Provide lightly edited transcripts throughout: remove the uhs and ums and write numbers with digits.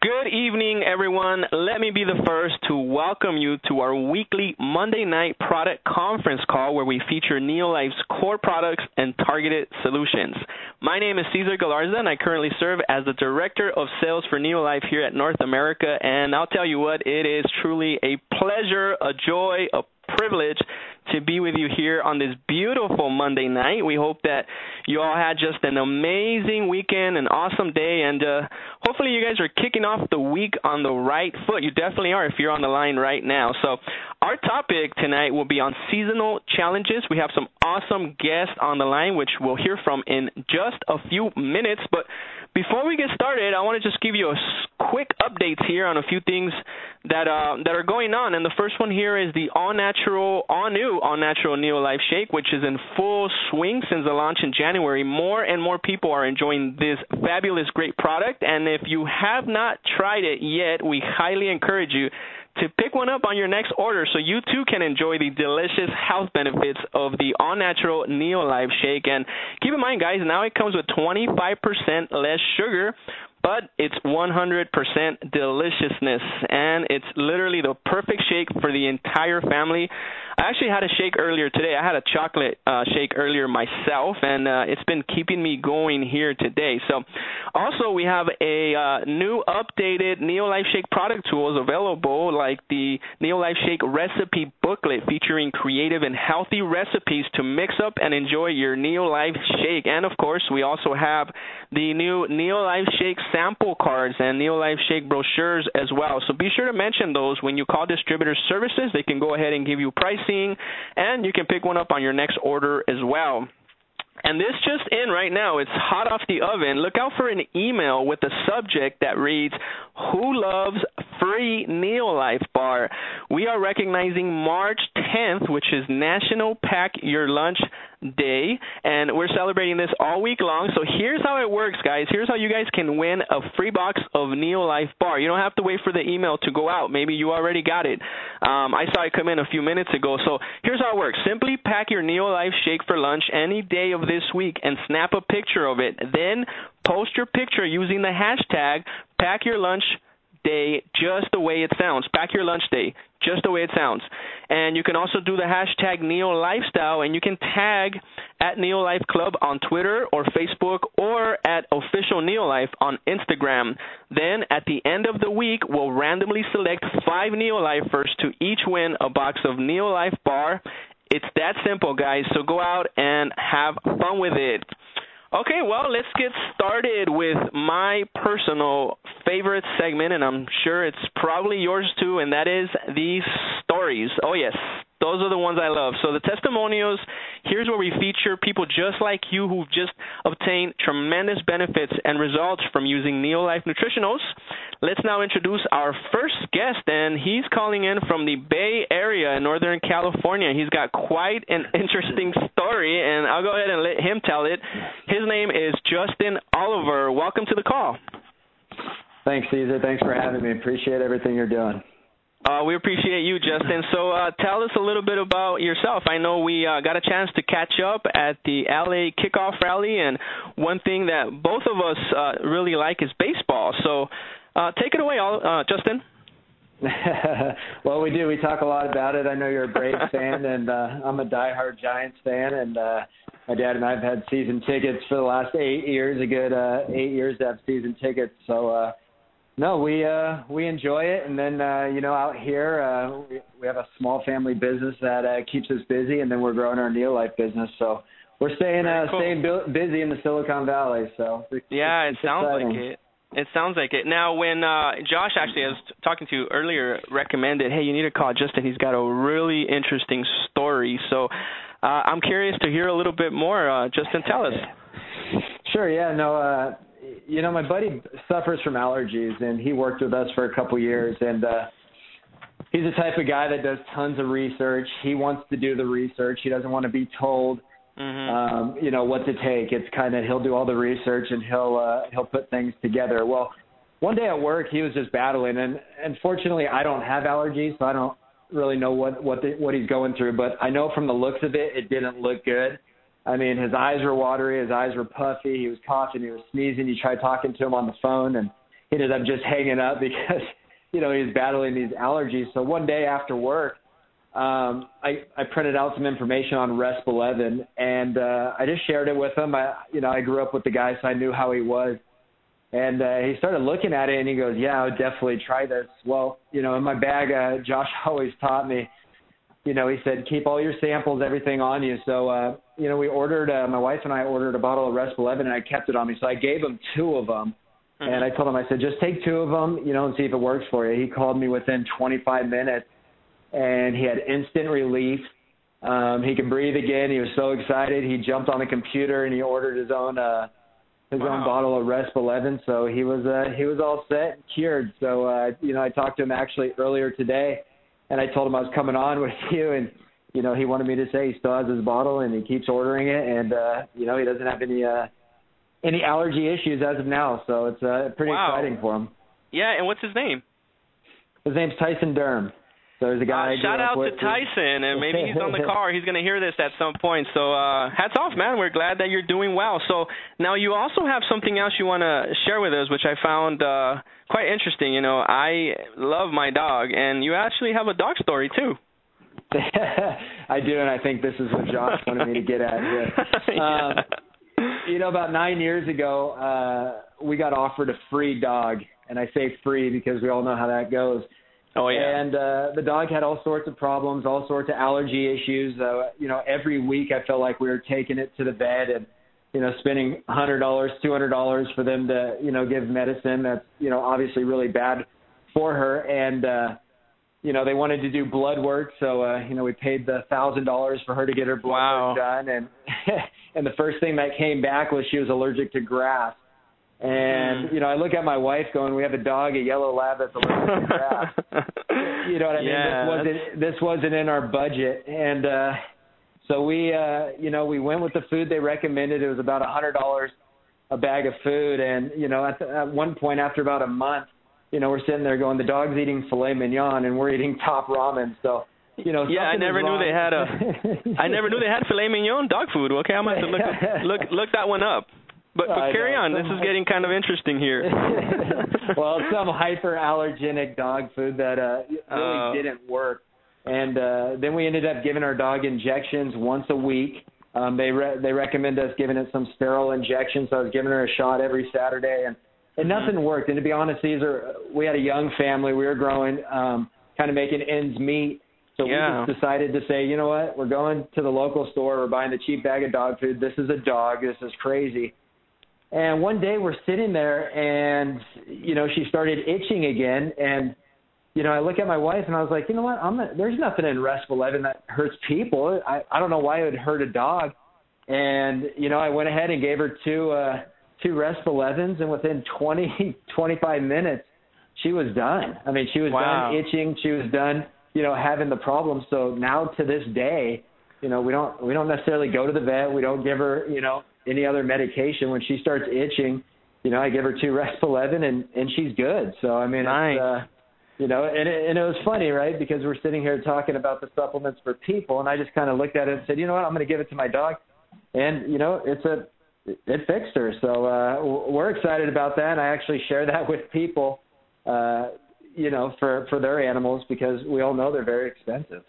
Good evening, everyone. Let me be the first to welcome you to our weekly Monday night product conference call where we feature Neolife's core products and targeted solutions. My name is Cesar Galarza, and I currently serve as the Director of Sales for Neolife here at North America, and I'll tell you what, it is truly a pleasure, a joy, a privilege to be with you here on this beautiful Monday night. We hope that you all had just an amazing weekend, an awesome day, and hopefully you guys are kicking off the week on the right foot. You definitely are if you're on the line right now. So our topic tonight will be on seasonal challenges. We have some awesome guests on the line, which we'll hear from in just a few minutes. But before we get started, I want to just give you a quick update here on a few things that are going on. And the first one here is the all-new NeoLife Shake, which is in full swing since the launch in January. More and more people are enjoying this fabulous, great product. And if you have not tried it yet, we highly encourage you to pick one up on your next order so you too can enjoy the delicious health benefits of the all-natural NeoLife Shake. And keep in mind, guys, now it comes with 25% less sugar, but it's 100% deliciousness, and it's literally the perfect shake for the entire family. I actually had a shake earlier today. I had a chocolate shake earlier myself, and it's been keeping me going here today. So also we have a new updated NeoLife Shake product tools available, like the NeoLife Shake recipe booklet featuring creative and healthy recipes to mix up and enjoy your NeoLife Shake. And, of course, we also have the new NeoLife Shake sample cards and NeoLife Shake brochures as well. So be sure to mention those when you call Distributor Services. They can go ahead and give you pricing, and you can pick one up on your next order as well. And this just in right now, it's hot off the oven. Look out for an email with a subject that reads, "Who loves free Neolife Bar?" We are recognizing March 10th, which is National Pack Your Lunch Day, and we're celebrating this all week long. So here's how it works, guys. Here's how you guys can win a free box of Neolife Bar. You don't have to wait for the email to go out. Maybe you already got it. I saw it come in a few minutes ago. So here's how it works. Simply pack your Neolife Shake for lunch any day of this week and snap a picture of it. Then post your picture using the hashtag Pack Your Lunch Day, just the way it sounds. Pack Your Lunch Day, just the way it sounds. And you can also do the hashtag NeoLifestyle, and you can tag at NeoLife Club on Twitter or Facebook or at Official NeoLife on Instagram. Then at the end of the week, we'll randomly select 5 Neolifers to each win a box of NeoLife Bar. It's that simple, guys, so go out and have fun with it. Okay, well, let's get started with my personal favorite segment, and I'm sure it's probably yours too, and that is these stories. Oh, yes. Those are the ones I love. So the testimonials, here's where we feature people just like you who've just obtained tremendous benefits and results from using NeoLife Nutritionals. Let's now introduce our first guest, and he's calling in from the Bay Area in Northern California. He's got quite an interesting story, and I'll go ahead and let him tell it. His name is Justin Oliver. Welcome to the call. Thanks, Cesar. Thanks for having me. Appreciate everything you're doing. We appreciate you, Justin. So tell us a little bit about yourself. I know we got a chance to catch up at the LA kickoff rally, and one thing that both of us really like is baseball. So take it away, Justin. Well, we do. We talk a lot about it. I know you're a Braves fan, and I'm a diehard Giants fan, and my dad and I have had season tickets for the last 8 years, a good 8 years to have season tickets. So no, we enjoy it, and then you know, out here we have a small family business that keeps us busy, and then we're growing our NeoLife business, so we're staying busy in the Silicon Valley. So yeah, it sounds exciting. Like it. It sounds like it. Now, when Josh, actually, I was talking to you earlier, recommended, hey, you need to call Justin. He's got a really interesting story. So I'm curious to hear a little bit more. Justin, tell us. Sure. Yeah. No. You know, my buddy suffers from allergies, and he worked with us for a couple years, and he's the type of guy that does tons of research. He wants to do the research. He doesn't want to be told, you know, what to take. It's kind of, he'll do all the research, and he'll put things together. Well, one day at work, he was just battling, and fortunately, I don't have allergies, so I don't really know what he's going through, but I know from the looks of it, it didn't look good. I mean, his eyes were watery, his eyes were puffy, he was coughing, he was sneezing. You tried talking to him on the phone, and ended up just hanging up because, you know, he was battling these allergies. So one day after work, I printed out some information on Resp-11, and I just shared it with him. I grew up with the guy, so I knew how he was. And he started looking at it, and he goes, yeah, I would definitely try this. Well, you know, in my bag, Josh always taught me, you know, he said, keep all your samples, everything on you. So, you know, we ordered, my wife and I ordered a bottle of Resp-11, and I kept it on me. So I gave him two of them, and I told him, I said, just take two of them, you know, and see if it works for you. He called me within 25 minutes, and he had instant relief. He could breathe again. He was so excited. He jumped on the computer, and he ordered his own bottle of Resp-11, so he was all set and cured. So, you know, I talked to him actually earlier today, and I told him I was coming on with you, and, you know, he wanted me to say he still has his bottle and he keeps ordering it, and, you know, he doesn't have any allergy issues as of now, so it's pretty exciting for him. Yeah, and what's his name? His name's Tyson Derm. So there's a guy. Shout out to Tyson, and maybe he's on the car. He's going to hear this at some point. So hats off, man. We're glad that you're doing well. So now you also have something else you want to share with us, which I found quite interesting. You know, I love my dog, and you actually have a dog story too. I do, and I think this is what Josh wanted me to get at here. You know, about 9 years ago, we got offered a free dog, and I say free because we all know how that goes. Oh, yeah. And the dog had all sorts of problems, all sorts of allergy issues. You know, every week I felt like we were taking it to the vet and, you know, spending $100, $200 for them to, you know, give medicine that's, you know, obviously really bad for her. And, you know, they wanted to do blood work. So, you know, we paid the $1,000 for her to get her blood work done. And, and the first thing that came back was she was allergic to grass. And, you know, I look at my wife going, we have a dog, a yellow lab that's allergic to grass. You know what I mean? Yeah. This wasn't in our budget. And so we, you know, we went with the food they recommended. It was about $100 a bag of food. And, you know, at one point after about a month, you know, we're sitting there going, the dog's eating filet mignon and we're eating top ramen. So, you know, yeah, I never knew they had filet mignon dog food. Okay, I'm going to have to look that one up. But carry on. This is getting kind of interesting here. Well, some hyperallergenic dog food that really didn't work. And then we ended up giving our dog injections once a week. They recommend us giving it some sterile injections. So I was giving her a shot every Saturday, and nothing worked. And to be honest, Cesar, we had a young family. We were growing, kind of making ends meet. So we just decided to say, you know what, we're going to the local store. We're buying the cheap bag of dog food. This is a dog. This is crazy. And one day we're sitting there and, you know, she started itching again. And, you know, I look at my wife and I was like, you know what, there's nothing in Resp-11 that hurts people. I don't know why it would hurt a dog. And, you know, I went ahead and gave her two Resp-11s, and within 25 minutes, she was done. I mean, she was done itching. She was done, you know, having the problem. So now to this day, you know, we don't necessarily go to the vet. We don't give her, you know, any other medication. When she starts itching, you know, I give her two Resp-11 and she's good. So, I mean, nice. It's, you know, and it was funny, right? Because we're sitting here talking about the supplements for people, and I just kind of looked at it and said, you know what, I'm going to give it to my dog. And, you know, it fixed her. So we're excited about that. And I actually share that with people, you know, for their animals, because we all know they're very expensive.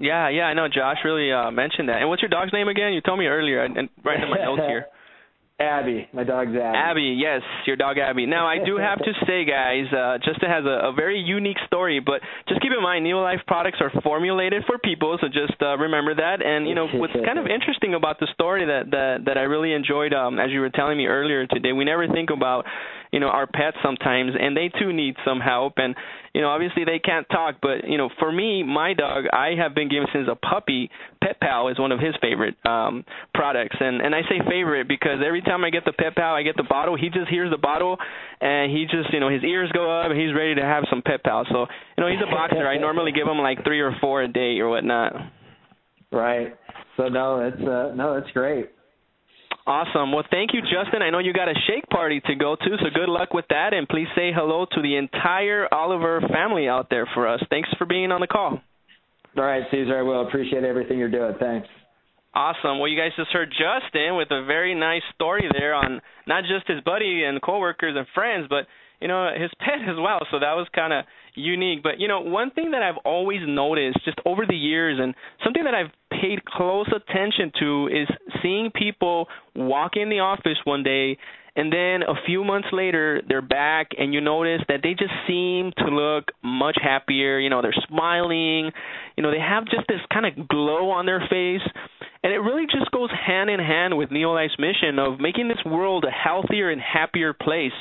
Yeah, I know. Josh really mentioned that. And what's your dog's name again? You told me earlier, and right in my notes here. Abby. My dog's Abby. Abby, yes, your dog Abby. Now, I do have to say, guys, Justin has a very unique story, but just keep in mind, Neolife products are formulated for people, so just remember that. And, you know, what's kind of interesting about the story that I really enjoyed, as you were telling me earlier today, we never think about, you know, our pets sometimes, and they too need some help. And, you know, obviously they can't talk, but, you know, for me, my dog, I have been given since a puppy. Pet Pal is one of his favorite products. And I say favorite because every time I get the Pet Pal, I get the bottle. He just hears the bottle, and he just, you know, his ears go up, and he's ready to have some Pet Pal. So, you know, he's a boxer. I normally give him like 3 or 4 a day or whatnot. Right. So, it's great. Awesome. Well, thank you, Justin. I know you got a shake party to go to, so good luck with that. And please say hello to the entire Oliver family out there for us. Thanks for being on the call. All right, Cesar. I will. Appreciate everything you're doing. Thanks. Awesome. Well, you guys just heard Justin with a very nice story there on not just his buddy and coworkers and friends, but you know, his pet as well. So that was kind of unique. But, you know, one thing that I've always noticed just over the years, and something that I've paid close attention to, is seeing people walk in the office one day, and then a few months later, they're back, and you notice that they just seem to look much happier. You know, they're smiling. You know, they have just this kind of glow on their face. And it really just goes hand in hand with Neolife's mission of making this world a healthier and happier place.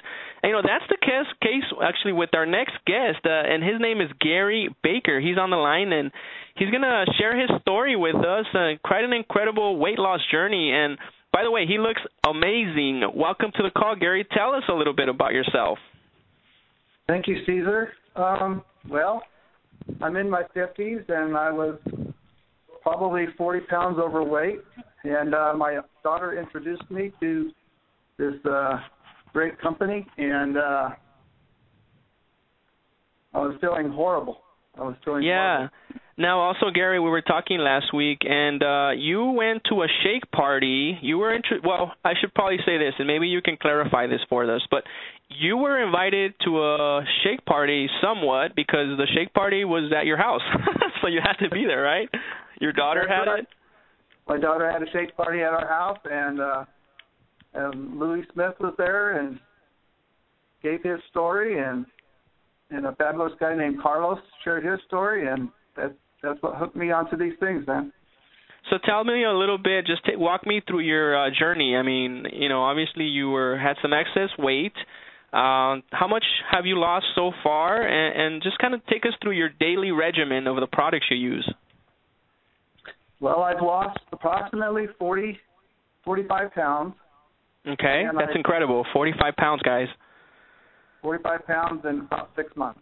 And, you know, that's the case actually with our next guest, and his name is Gary Baker. He's on the line, and he's going to share his story with us, quite an incredible weight loss journey. And by the way, he looks amazing. Welcome to the call, Gary. Tell us a little bit about yourself. Thank you, Cesar. Well, I'm in my 50s, and I was probably 40 pounds overweight. And my daughter introduced me to this great company, and I was feeling horrible. Yeah. Now, also, Gary, we were talking last week, and you went to a shake party. You were well, I should probably say this, and maybe you can clarify this for us, but you were invited to a shake party somewhat because the shake party was at your house, so you had to be there, right? Your daughter had it? My daughter had a shake party at our house, and Louis Smith was there and gave his story, and a fabulous guy named Carlos shared his story, and that's what hooked me onto these things, man. So tell me a little bit, just walk me through your journey. I mean, you know, obviously you had some excess weight. How much have you lost so far? And just kind of take us through your daily regimen of the products you use. Well, I've lost approximately 45 pounds. Okay, that's incredible. 45 pounds, guys. 45 pounds in about 6 months.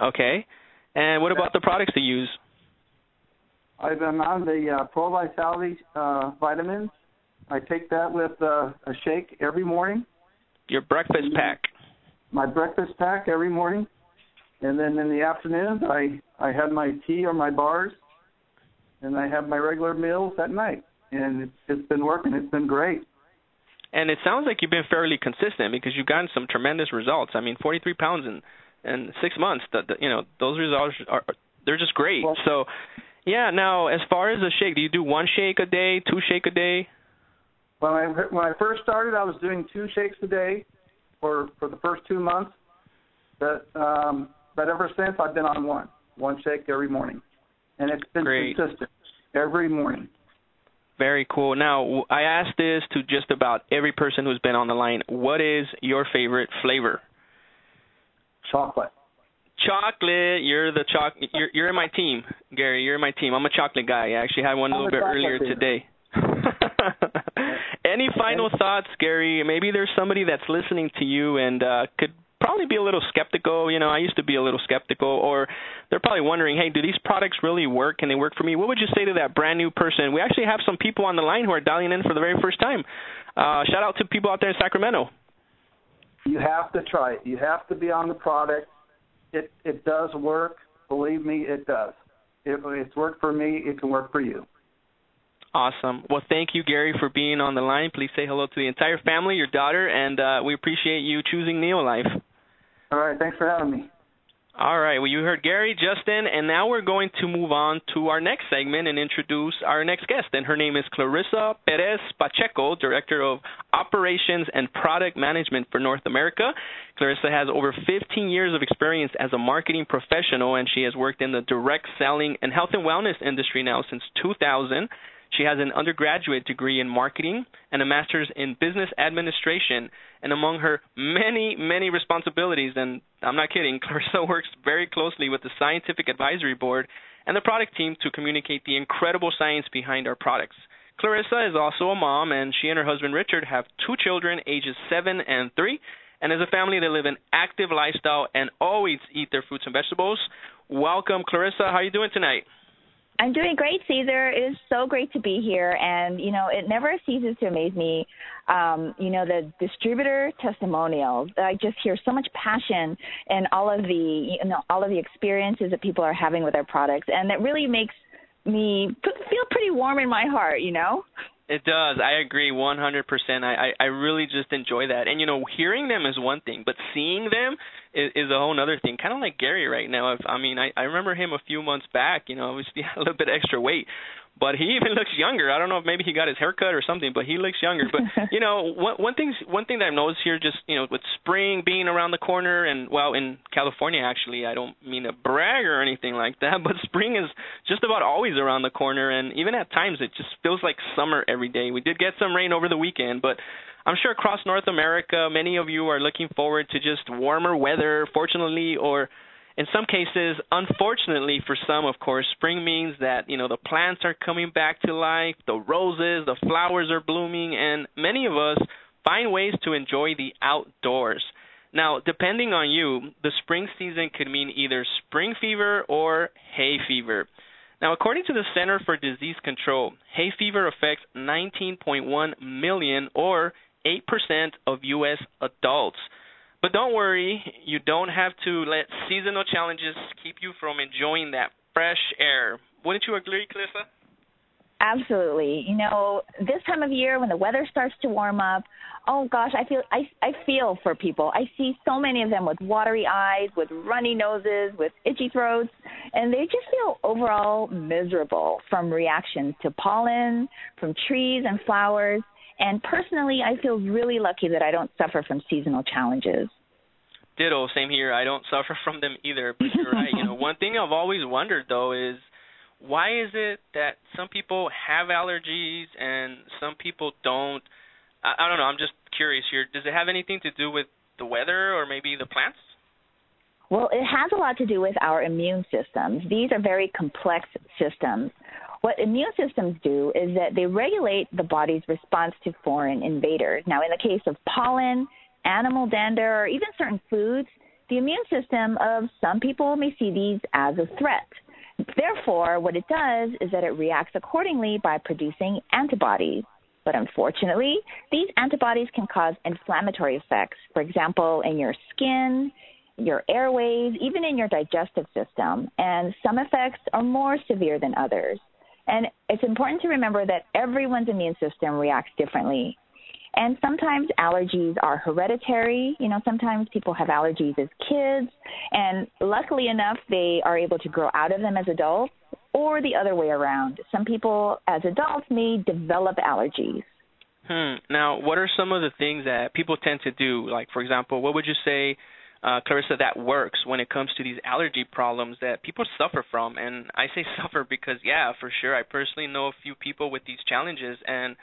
Okay. And what about the products they use? I've been on the Pro Vitality vitamins. I take that with a shake every morning. Your breakfast pack. My breakfast pack every morning. And then in the afternoons, I have my tea or my bars, and I have my regular meals at night. And it's been working. It's been great. And it sounds like you've been fairly consistent because you've gotten some tremendous results. I mean, 43 pounds in 6 months, you know, those results they're just great. Well, so, yeah, now as far as the shake, do you do one shake a day, two shake a day? When I first started, I was doing two shakes a day for the first 2 months. But ever since, I've been on one shake every morning. And it's been consistent every morning. Very cool. Now, I asked this to just about every person who's been on the line. What is your favorite flavor? Chocolate. Chocolate. You're the You're in my team, Gary. You're in my team. I'm a chocolate guy. I actually had one a little bit earlier today. Any final thoughts, Gary? Maybe there's somebody that's listening to you and could probably be a little skeptical. You know, I used to be a little skeptical, or they're probably wondering, hey, do these products really work? Can they work for me? What would you say to that brand new person? We actually have some people on the line who are dialing in for the very first time. Shout out to people out there in Sacramento. You have to try it. You have to be on the product. It does work. Believe me, it does. It's worked for me. It can work for you. Awesome. Well, thank you, Gary, for being on the line. Please say hello to the entire family, your daughter, and we appreciate you choosing Neolife. All right. Thanks for having me. All right. Well, you heard Gary, Justin, and now we're going to move on to our next segment and introduce our next guest. And her name is Clarissa Perez Pacheco, Director of Operations and Product Management for North America. Clarissa has over 15 years of experience as a marketing professional, and she has worked in the direct selling and health and wellness industry now since 2000. She has an undergraduate degree in marketing and a master's in business administration. And among her many, many responsibilities, and I'm not kidding, Clarissa works very closely with the Scientific Advisory Board and the product team to communicate the incredible science behind our products. Clarissa is also a mom, and she and her husband Richard have 2 children, ages 7 and 3. And as a family, they live an active lifestyle and always eat their fruits and vegetables. Welcome, Clarissa. How are you doing tonight? I'm doing great, Cesar. It is so great to be here, and, you know, it never ceases to amaze me, you know, the distributor testimonials. I just hear so much passion in all of the experiences that people are having with their products, and it really makes me feel pretty warm in my heart, you know? It does. I agree 100%. I really just enjoy that. And, you know, hearing them is one thing, but seeing them is a whole other thing. Kind of like Gary right now. I remember him a few months back. You know, obviously had a little bit extra weight, but he even looks younger. I don't know if maybe he got his haircut or something, but he looks younger. But, you know, one thing that I've noticed here just, you know, with spring being around the corner and, well, in California, actually, I don't mean to brag or anything like that, but spring is just about always around the corner. And even at times it just feels like summer every day. We did get some rain over the weekend, but I'm sure across North America, many of you are looking forward to just warmer weather, fortunately, or in some cases, unfortunately for some, of course. Spring means that, you know, the plants are coming back to life, the roses, the flowers are blooming, and many of us find ways to enjoy the outdoors. Now, depending on you, the spring season could mean either spring fever or hay fever. Now, according to the Center for Disease Control, hay fever affects 19.1 million or 8% of U.S. adults. But don't worry, you don't have to let seasonal challenges keep you from enjoying that fresh air. Wouldn't you agree, Clarissa? Absolutely. You know, this time of year when the weather starts to warm up, oh gosh, I feel for people. I see so many of them with watery eyes, with runny noses, with itchy throats, and they just feel overall miserable from reactions to pollen, from trees and flowers. And personally, I feel really lucky that I don't suffer from seasonal challenges. Ditto, same here. I don't suffer from them either. But you're right. You know, one thing I've always wondered though is, why is it that some people have allergies and some people don't? I don't know. I'm just curious here. Does it have anything to do with the weather or maybe the plants? Well, it has a lot to do with our immune systems. These are very complex systems. What immune systems do is that they regulate the body's response to foreign invaders. Now, in the case of pollen, animal dander, or even certain foods, the immune system of some people may see these as a threat. Therefore, what it does is that it reacts accordingly by producing antibodies. But unfortunately, these antibodies can cause inflammatory effects, for example, in your skin, your airways, even in your digestive system. And some effects are more severe than others. And it's important to remember that everyone's immune system reacts differently. And sometimes allergies are hereditary. You know, sometimes people have allergies as kids, and luckily enough, they are able to grow out of them as adults, or the other way around. Some people as adults may develop allergies. Now, what are some of the things that people tend to do? Like, for example, what would you say, Clarissa, that works when it comes to these allergy problems that people suffer from? And I say suffer because, yeah, for sure, I personally know a few people with these challenges, and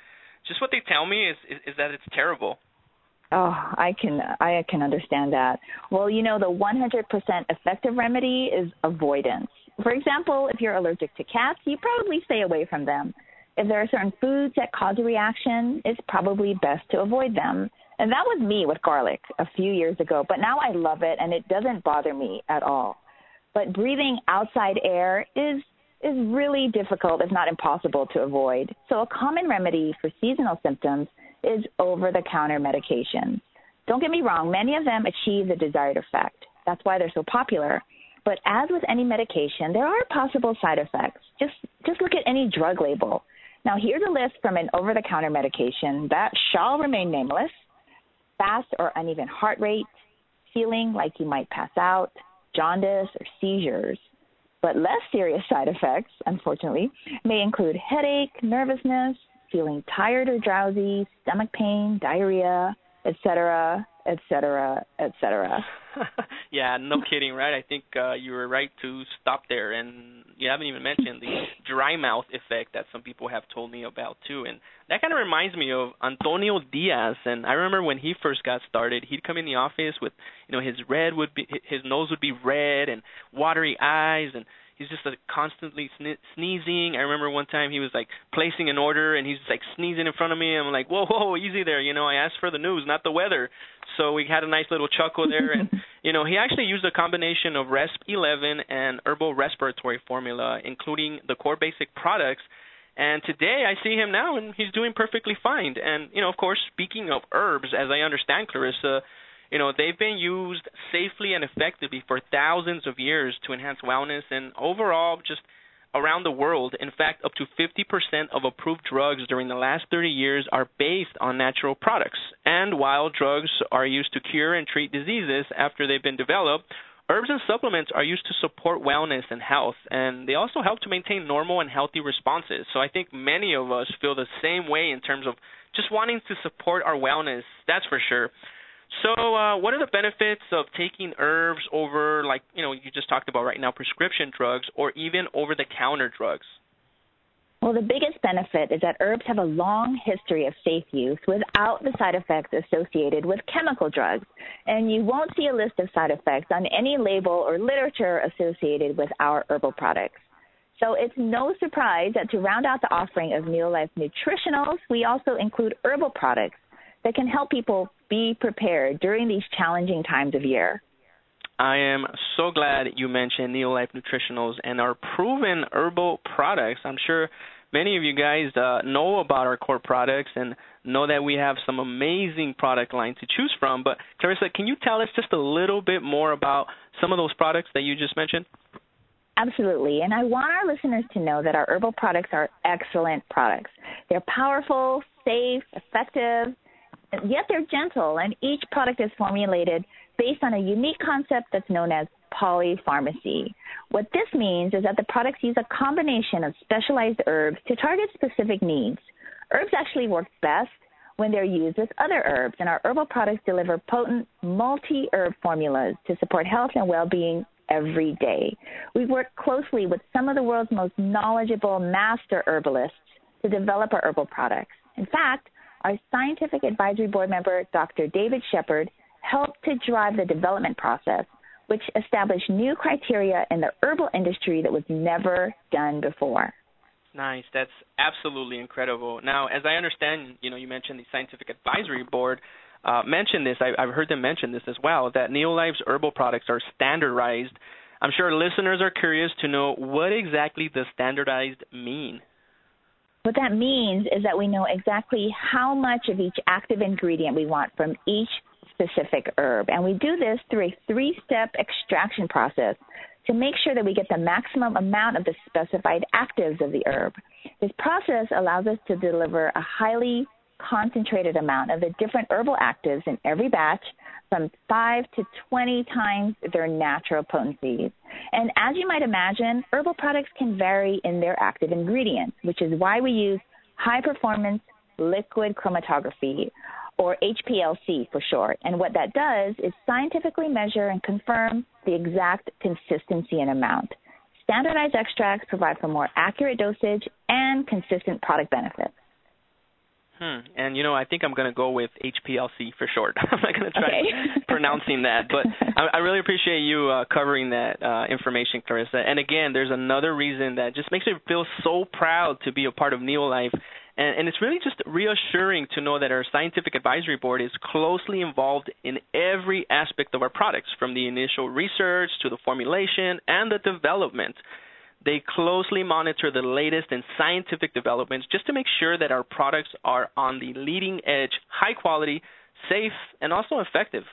just what they tell me is that it's terrible. Oh, I can understand that. Well, you know, the 100% effective remedy is avoidance. For example, if you're allergic to cats, you probably stay away from them. If there are certain foods that cause a reaction, it's probably best to avoid them. And that was me with garlic a few years ago, but now I love it and it doesn't bother me at all. But breathing outside air is really difficult, if not impossible, to avoid. So a common remedy for seasonal symptoms is over-the-counter medication. Don't get me wrong, many of them achieve the desired effect. That's why they're so popular. But as with any medication, there are possible side effects. Just look at any drug label. Now, here's a list from an over-the-counter medication that shall remain nameless: fast or uneven heart rate, feeling like you might pass out, jaundice, or seizures. But less serious side effects, unfortunately, may include headache, nervousness, feeling tired or drowsy, stomach pain, diarrhea, etc., etc., etc. Yeah, no kidding, right? I think you were right to stop there. And you haven't even mentioned the dry mouth effect that some people have told me about too. And that kind of reminds me of Antonio Diaz. And I remember when he first got started, he'd come in the office with, you know, his nose would be red and watery eyes, and he's just constantly sneezing. I remember one time he was like placing an order and he's like sneezing in front of me. I'm like, whoa, easy there. You know, I asked for the news, not the weather. So we had a nice little chuckle there. And, you know, he actually used a combination of Resp-11 and Herbal Respiratory Formula, including the core basic products. And today I see him now and he's doing perfectly fine. And, you know, of course, speaking of herbs, as I understand, Clarissa, you know, they've been used safely and effectively for thousands of years to enhance wellness and overall just around the world. In fact, up to 50% of approved drugs during the last 30 years are based on natural products. And while drugs are used to cure and treat diseases after they've been developed, herbs and supplements are used to support wellness and health, and they also help to maintain normal and healthy responses. So I think many of us feel the same way in terms of just wanting to support our wellness, that's for sure. So what are the benefits of taking herbs over, like, you know, you just talked about right now, prescription drugs or even over-the-counter drugs? Well, the biggest benefit is that herbs have a long history of safe use without the side effects associated with chemical drugs, and you won't see a list of side effects on any label or literature associated with our herbal products. So it's no surprise that to round out the offering of Neolife Nutritionals, we also include herbal products that can help people be prepared during these challenging times of year. I am so glad you mentioned Neolife Nutritionals and our proven herbal products. I'm sure many of you guys know about our core products and know that we have some amazing product lines to choose from. But, Clarissa, can you tell us just a little bit more about some of those products that you just mentioned? Absolutely, and I want our listeners to know that our herbal products are excellent products. They're powerful, safe, effective, yet they're gentle, and each product is formulated based on a unique concept that's known as polypharmacy. What this means is that the products use a combination of specialized herbs to target specific needs. Herbs actually work best when they're used with other herbs, and our herbal products deliver potent multi-herb formulas to support health and well-being every day. We work closely with some of the world's most knowledgeable master herbalists to develop our herbal products. In fact, our scientific advisory board member, Dr. David Shepard, helped to drive the development process, which established new criteria in the herbal industry that was never done before. Nice. That's absolutely incredible. Now, as I understand, you know, you mentioned the scientific advisory board mentioned this. I've heard them mention this as well, that Neolife's herbal products are standardized. I'm sure listeners are curious to know what exactly does standardized mean. What that means is that we know exactly how much of each active ingredient we want from each specific herb. And we do this through a three-step extraction process to make sure that we get the maximum amount of the specified actives of the herb. This process allows us to deliver a highly concentrated amount of the different herbal actives in every batch from 5 to 20 times their natural potencies. And as you might imagine, herbal products can vary in their active ingredients, which is why we use high-performance liquid chromatography, or HPLC for short. And what that does is scientifically measure and confirm the exact consistency and amount. Standardized extracts provide for more accurate dosage and consistent product benefits. And, you know, I think I'm going to go with HPLC for short. I'm not going to try pronouncing that. But I really appreciate you covering that information, Clarissa. And, again, there's another reason that just makes me feel so proud to be a part of Neolife. And it's really just reassuring to know that our scientific advisory board is closely involved in every aspect of our products, from the initial research to the formulation and the development. They closely monitor the latest in scientific developments just to make sure that our products are on the leading edge, high quality, safe, and also effective.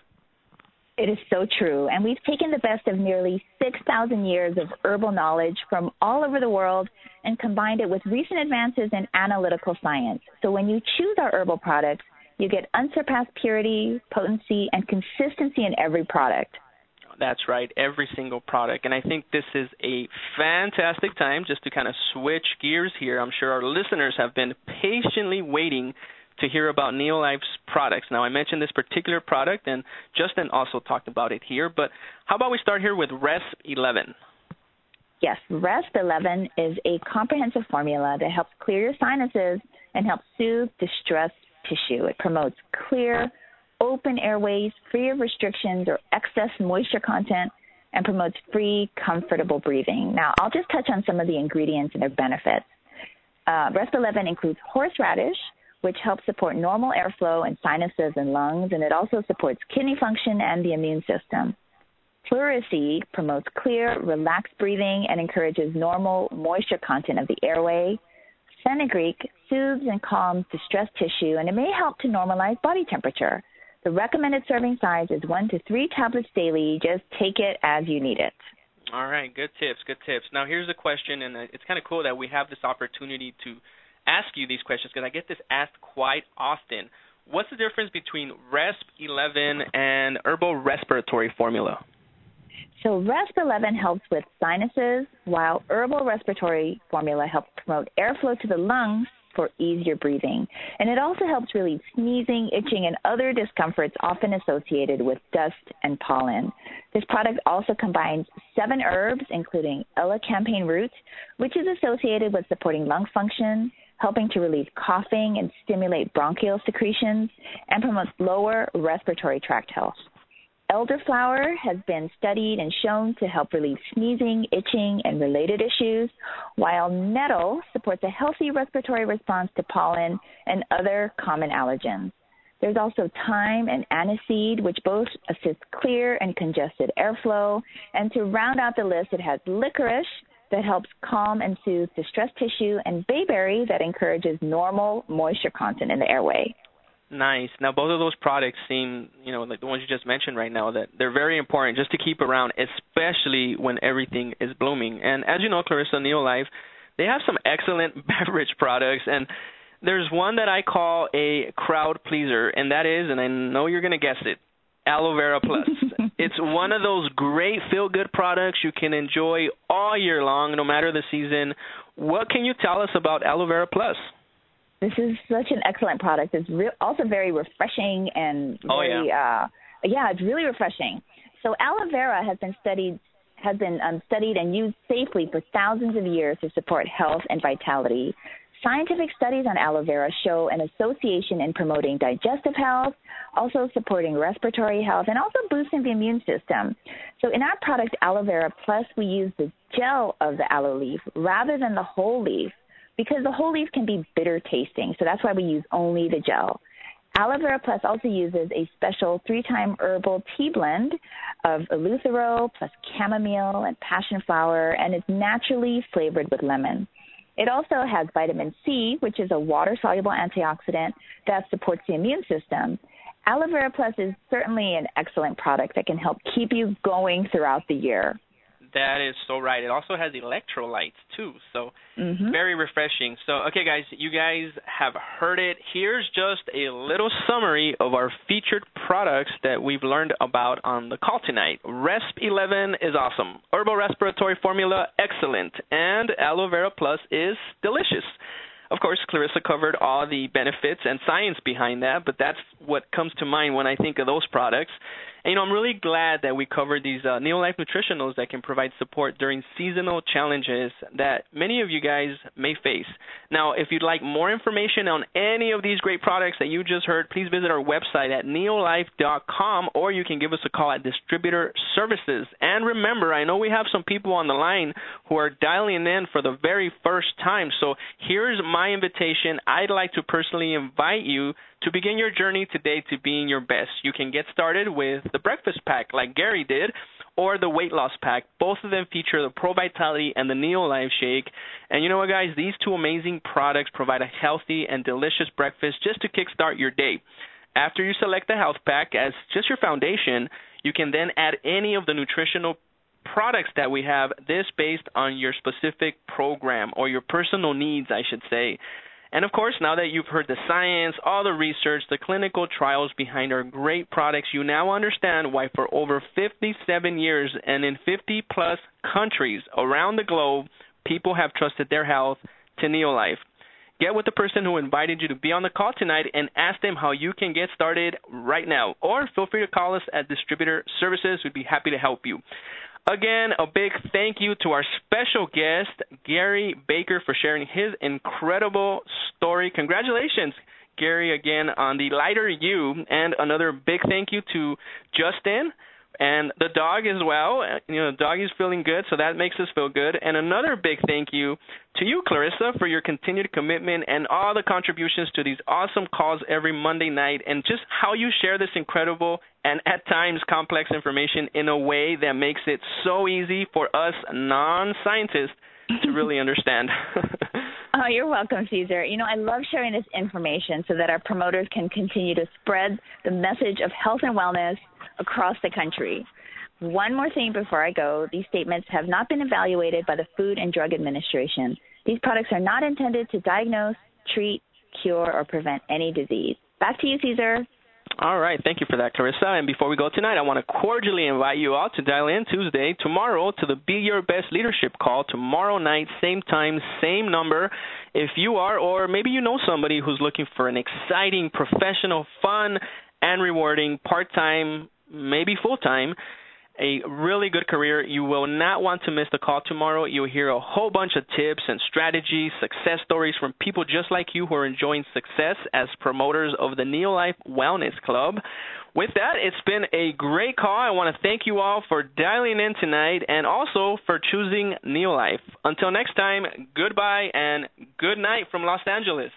It is so true. And we've taken the best of nearly 6,000 years of herbal knowledge from all over the world and combined it with recent advances in analytical science. So when you choose our herbal products, you get unsurpassed purity, potency, and consistency in every product. That's right, every single product. And I think this is a fantastic time just to kind of switch gears here. I'm sure our listeners have been patiently waiting to hear about Neolife's products. Now, I mentioned this particular product, and Justin also talked about it here. But how about we start here with Resp-11? Yes, Resp-11 is a comprehensive formula that helps clear your sinuses and helps soothe distressed tissue. It promotes clear, open airways, free of restrictions or excess moisture content, and promotes free, comfortable breathing. Now, I'll just touch on some of the ingredients and their benefits. Resp-11 includes horseradish, which helps support normal airflow in sinuses and lungs, and it also supports kidney function and the immune system. Pleurisy promotes clear, relaxed breathing and encourages normal moisture content of the airway. Fenugreek soothes and calms distressed tissue, and it may help to normalize body temperature. The recommended serving size is 1 to 3 tablets daily. Just take it as you need it. All right, good tips, good tips. Now here's a question, and it's kind of cool that we have this opportunity to ask you these questions because I get this asked quite often. What's the difference between Resp-11 and Herbal Respiratory Formula? So Resp-11 helps with sinuses, while Herbal Respiratory Formula helps promote airflow to the lungs for easier breathing. And it also helps relieve sneezing, itching, and other discomforts often associated with dust and pollen. This product also combines 7 herbs, including elecampane root, which is associated with supporting lung function, helping to relieve coughing and stimulate bronchial secretions, and promotes lower respiratory tract health. Elderflower has been studied and shown to help relieve sneezing, itching, and related issues, while nettle supports a healthy respiratory response to pollen and other common allergens. There's also thyme and aniseed, which both assist clear and congested airflow. And to round out the list, it has licorice that helps calm and soothe distressed tissue, and bayberry that encourages normal moisture content in the airway. Nice. Now, both of those products seem, you know, like the ones you just mentioned right now, that they're very important just to keep around, especially when everything is blooming. And as you know, Clarissa, Neolife, they have some excellent beverage products. And there's one that I call a crowd pleaser, and that is, and I know you're going to guess it, Aloe Vera Plus. It's one of those great feel-good products you can enjoy all year long, no matter the season. What can you tell us about Aloe Vera Plus? This is such an excellent product. It's also very refreshing and it's really refreshing. So aloe vera has been studied and used safely for thousands of years to support health and vitality. Scientific studies on aloe vera show an association in promoting digestive health, also supporting respiratory health, and also boosting the immune system. So in our product Aloe Vera Plus, we use the gel of the aloe leaf rather than the whole leaf, because the whole leaf can be bitter tasting, so that's why we use only the gel. Aloe Vera Plus also uses a special 3-time herbal tea blend of Eleuthero plus chamomile and passion flower, and it's naturally flavored with lemon. It also has vitamin C, which is a water-soluble antioxidant that supports the immune system. Aloe Vera Plus is certainly an excellent product that can help keep you going throughout the year. That is so right. It also has electrolytes, too, so very refreshing. So, okay, guys, you guys have heard it. Here's just a little summary of our featured products that we've learned about on the call tonight. Resp-11 is awesome. Herbal Respiratory Formula, excellent. And Aloe Vera Plus is delicious. Of course, Clarissa covered all the benefits and science behind that, but that's what comes to mind when I think of those products. And, you know, I'm really glad that we covered these Neolife Nutritionals that can provide support during seasonal challenges that many of you guys may face. Now, if you'd like more information on any of these great products that you just heard, please visit our website at neolife.com, or you can give us a call at Distributor Services. And remember, I know we have some people on the line who are dialing in for the very first time, so here's my invitation. I'd like to personally invite you to begin your journey today to being your best. You can get started with the breakfast pack like Gary did, or the weight loss pack. Both of them feature the Pro Vitality and the Neolife Shake. And you know what, guys? These two amazing products provide a healthy and delicious breakfast just to kickstart your day. After you select the health pack as just your foundation, you can then add any of the nutritional products that we have, this based on your specific program or your personal needs, I should say. And, of course, now that you've heard the science, all the research, the clinical trials behind our great products, you now understand why for over 57 years and in 50-plus countries around the globe, people have trusted their health to Neolife. Get with the person who invited you to be on the call tonight and ask them how you can get started right now. Or feel free to call us at Distributor Services. We'd be happy to help you. Again, a big thank you to our special guest, Gary Baker, for sharing his incredible story. Congratulations, Gary, again, on the lighter you. And another big thank you to Justin and the dog as well. You know, the dog is feeling good, so that makes us feel good. And another big thank you to you, Clarissa, for your continued commitment and all the contributions to these awesome calls every Monday night, and just how you share this incredible and at times complex information in a way that makes it so easy for us non-scientists to really understand. Oh, you're welcome, Cesar. You know, I love sharing this information so that our promoters can continue to spread the message of health and wellness across the country. One more thing before I go. These statements have not been evaluated by the Food and Drug Administration. These products are not intended to diagnose, treat, cure, or prevent any disease. Back to you, Cesar. All right. Thank you for that, Clarissa. And before we go tonight, I want to cordially invite you all to dial in Tuesday, tomorrow, to the Be Your Best Leadership Call. Tomorrow night, same time, same number. If you are, or maybe you know somebody who's looking for an exciting, professional, fun, and rewarding part-time, maybe full-time, a really good career. You will not want to miss the call tomorrow. You'll hear a whole bunch of tips and strategies, success stories from people just like you who are enjoying success as promoters of the Neolife Wellness Club. With that, it's been a great call. I want to thank you all for dialing in tonight and also for choosing Neolife. Until next time, goodbye and good night from Los Angeles.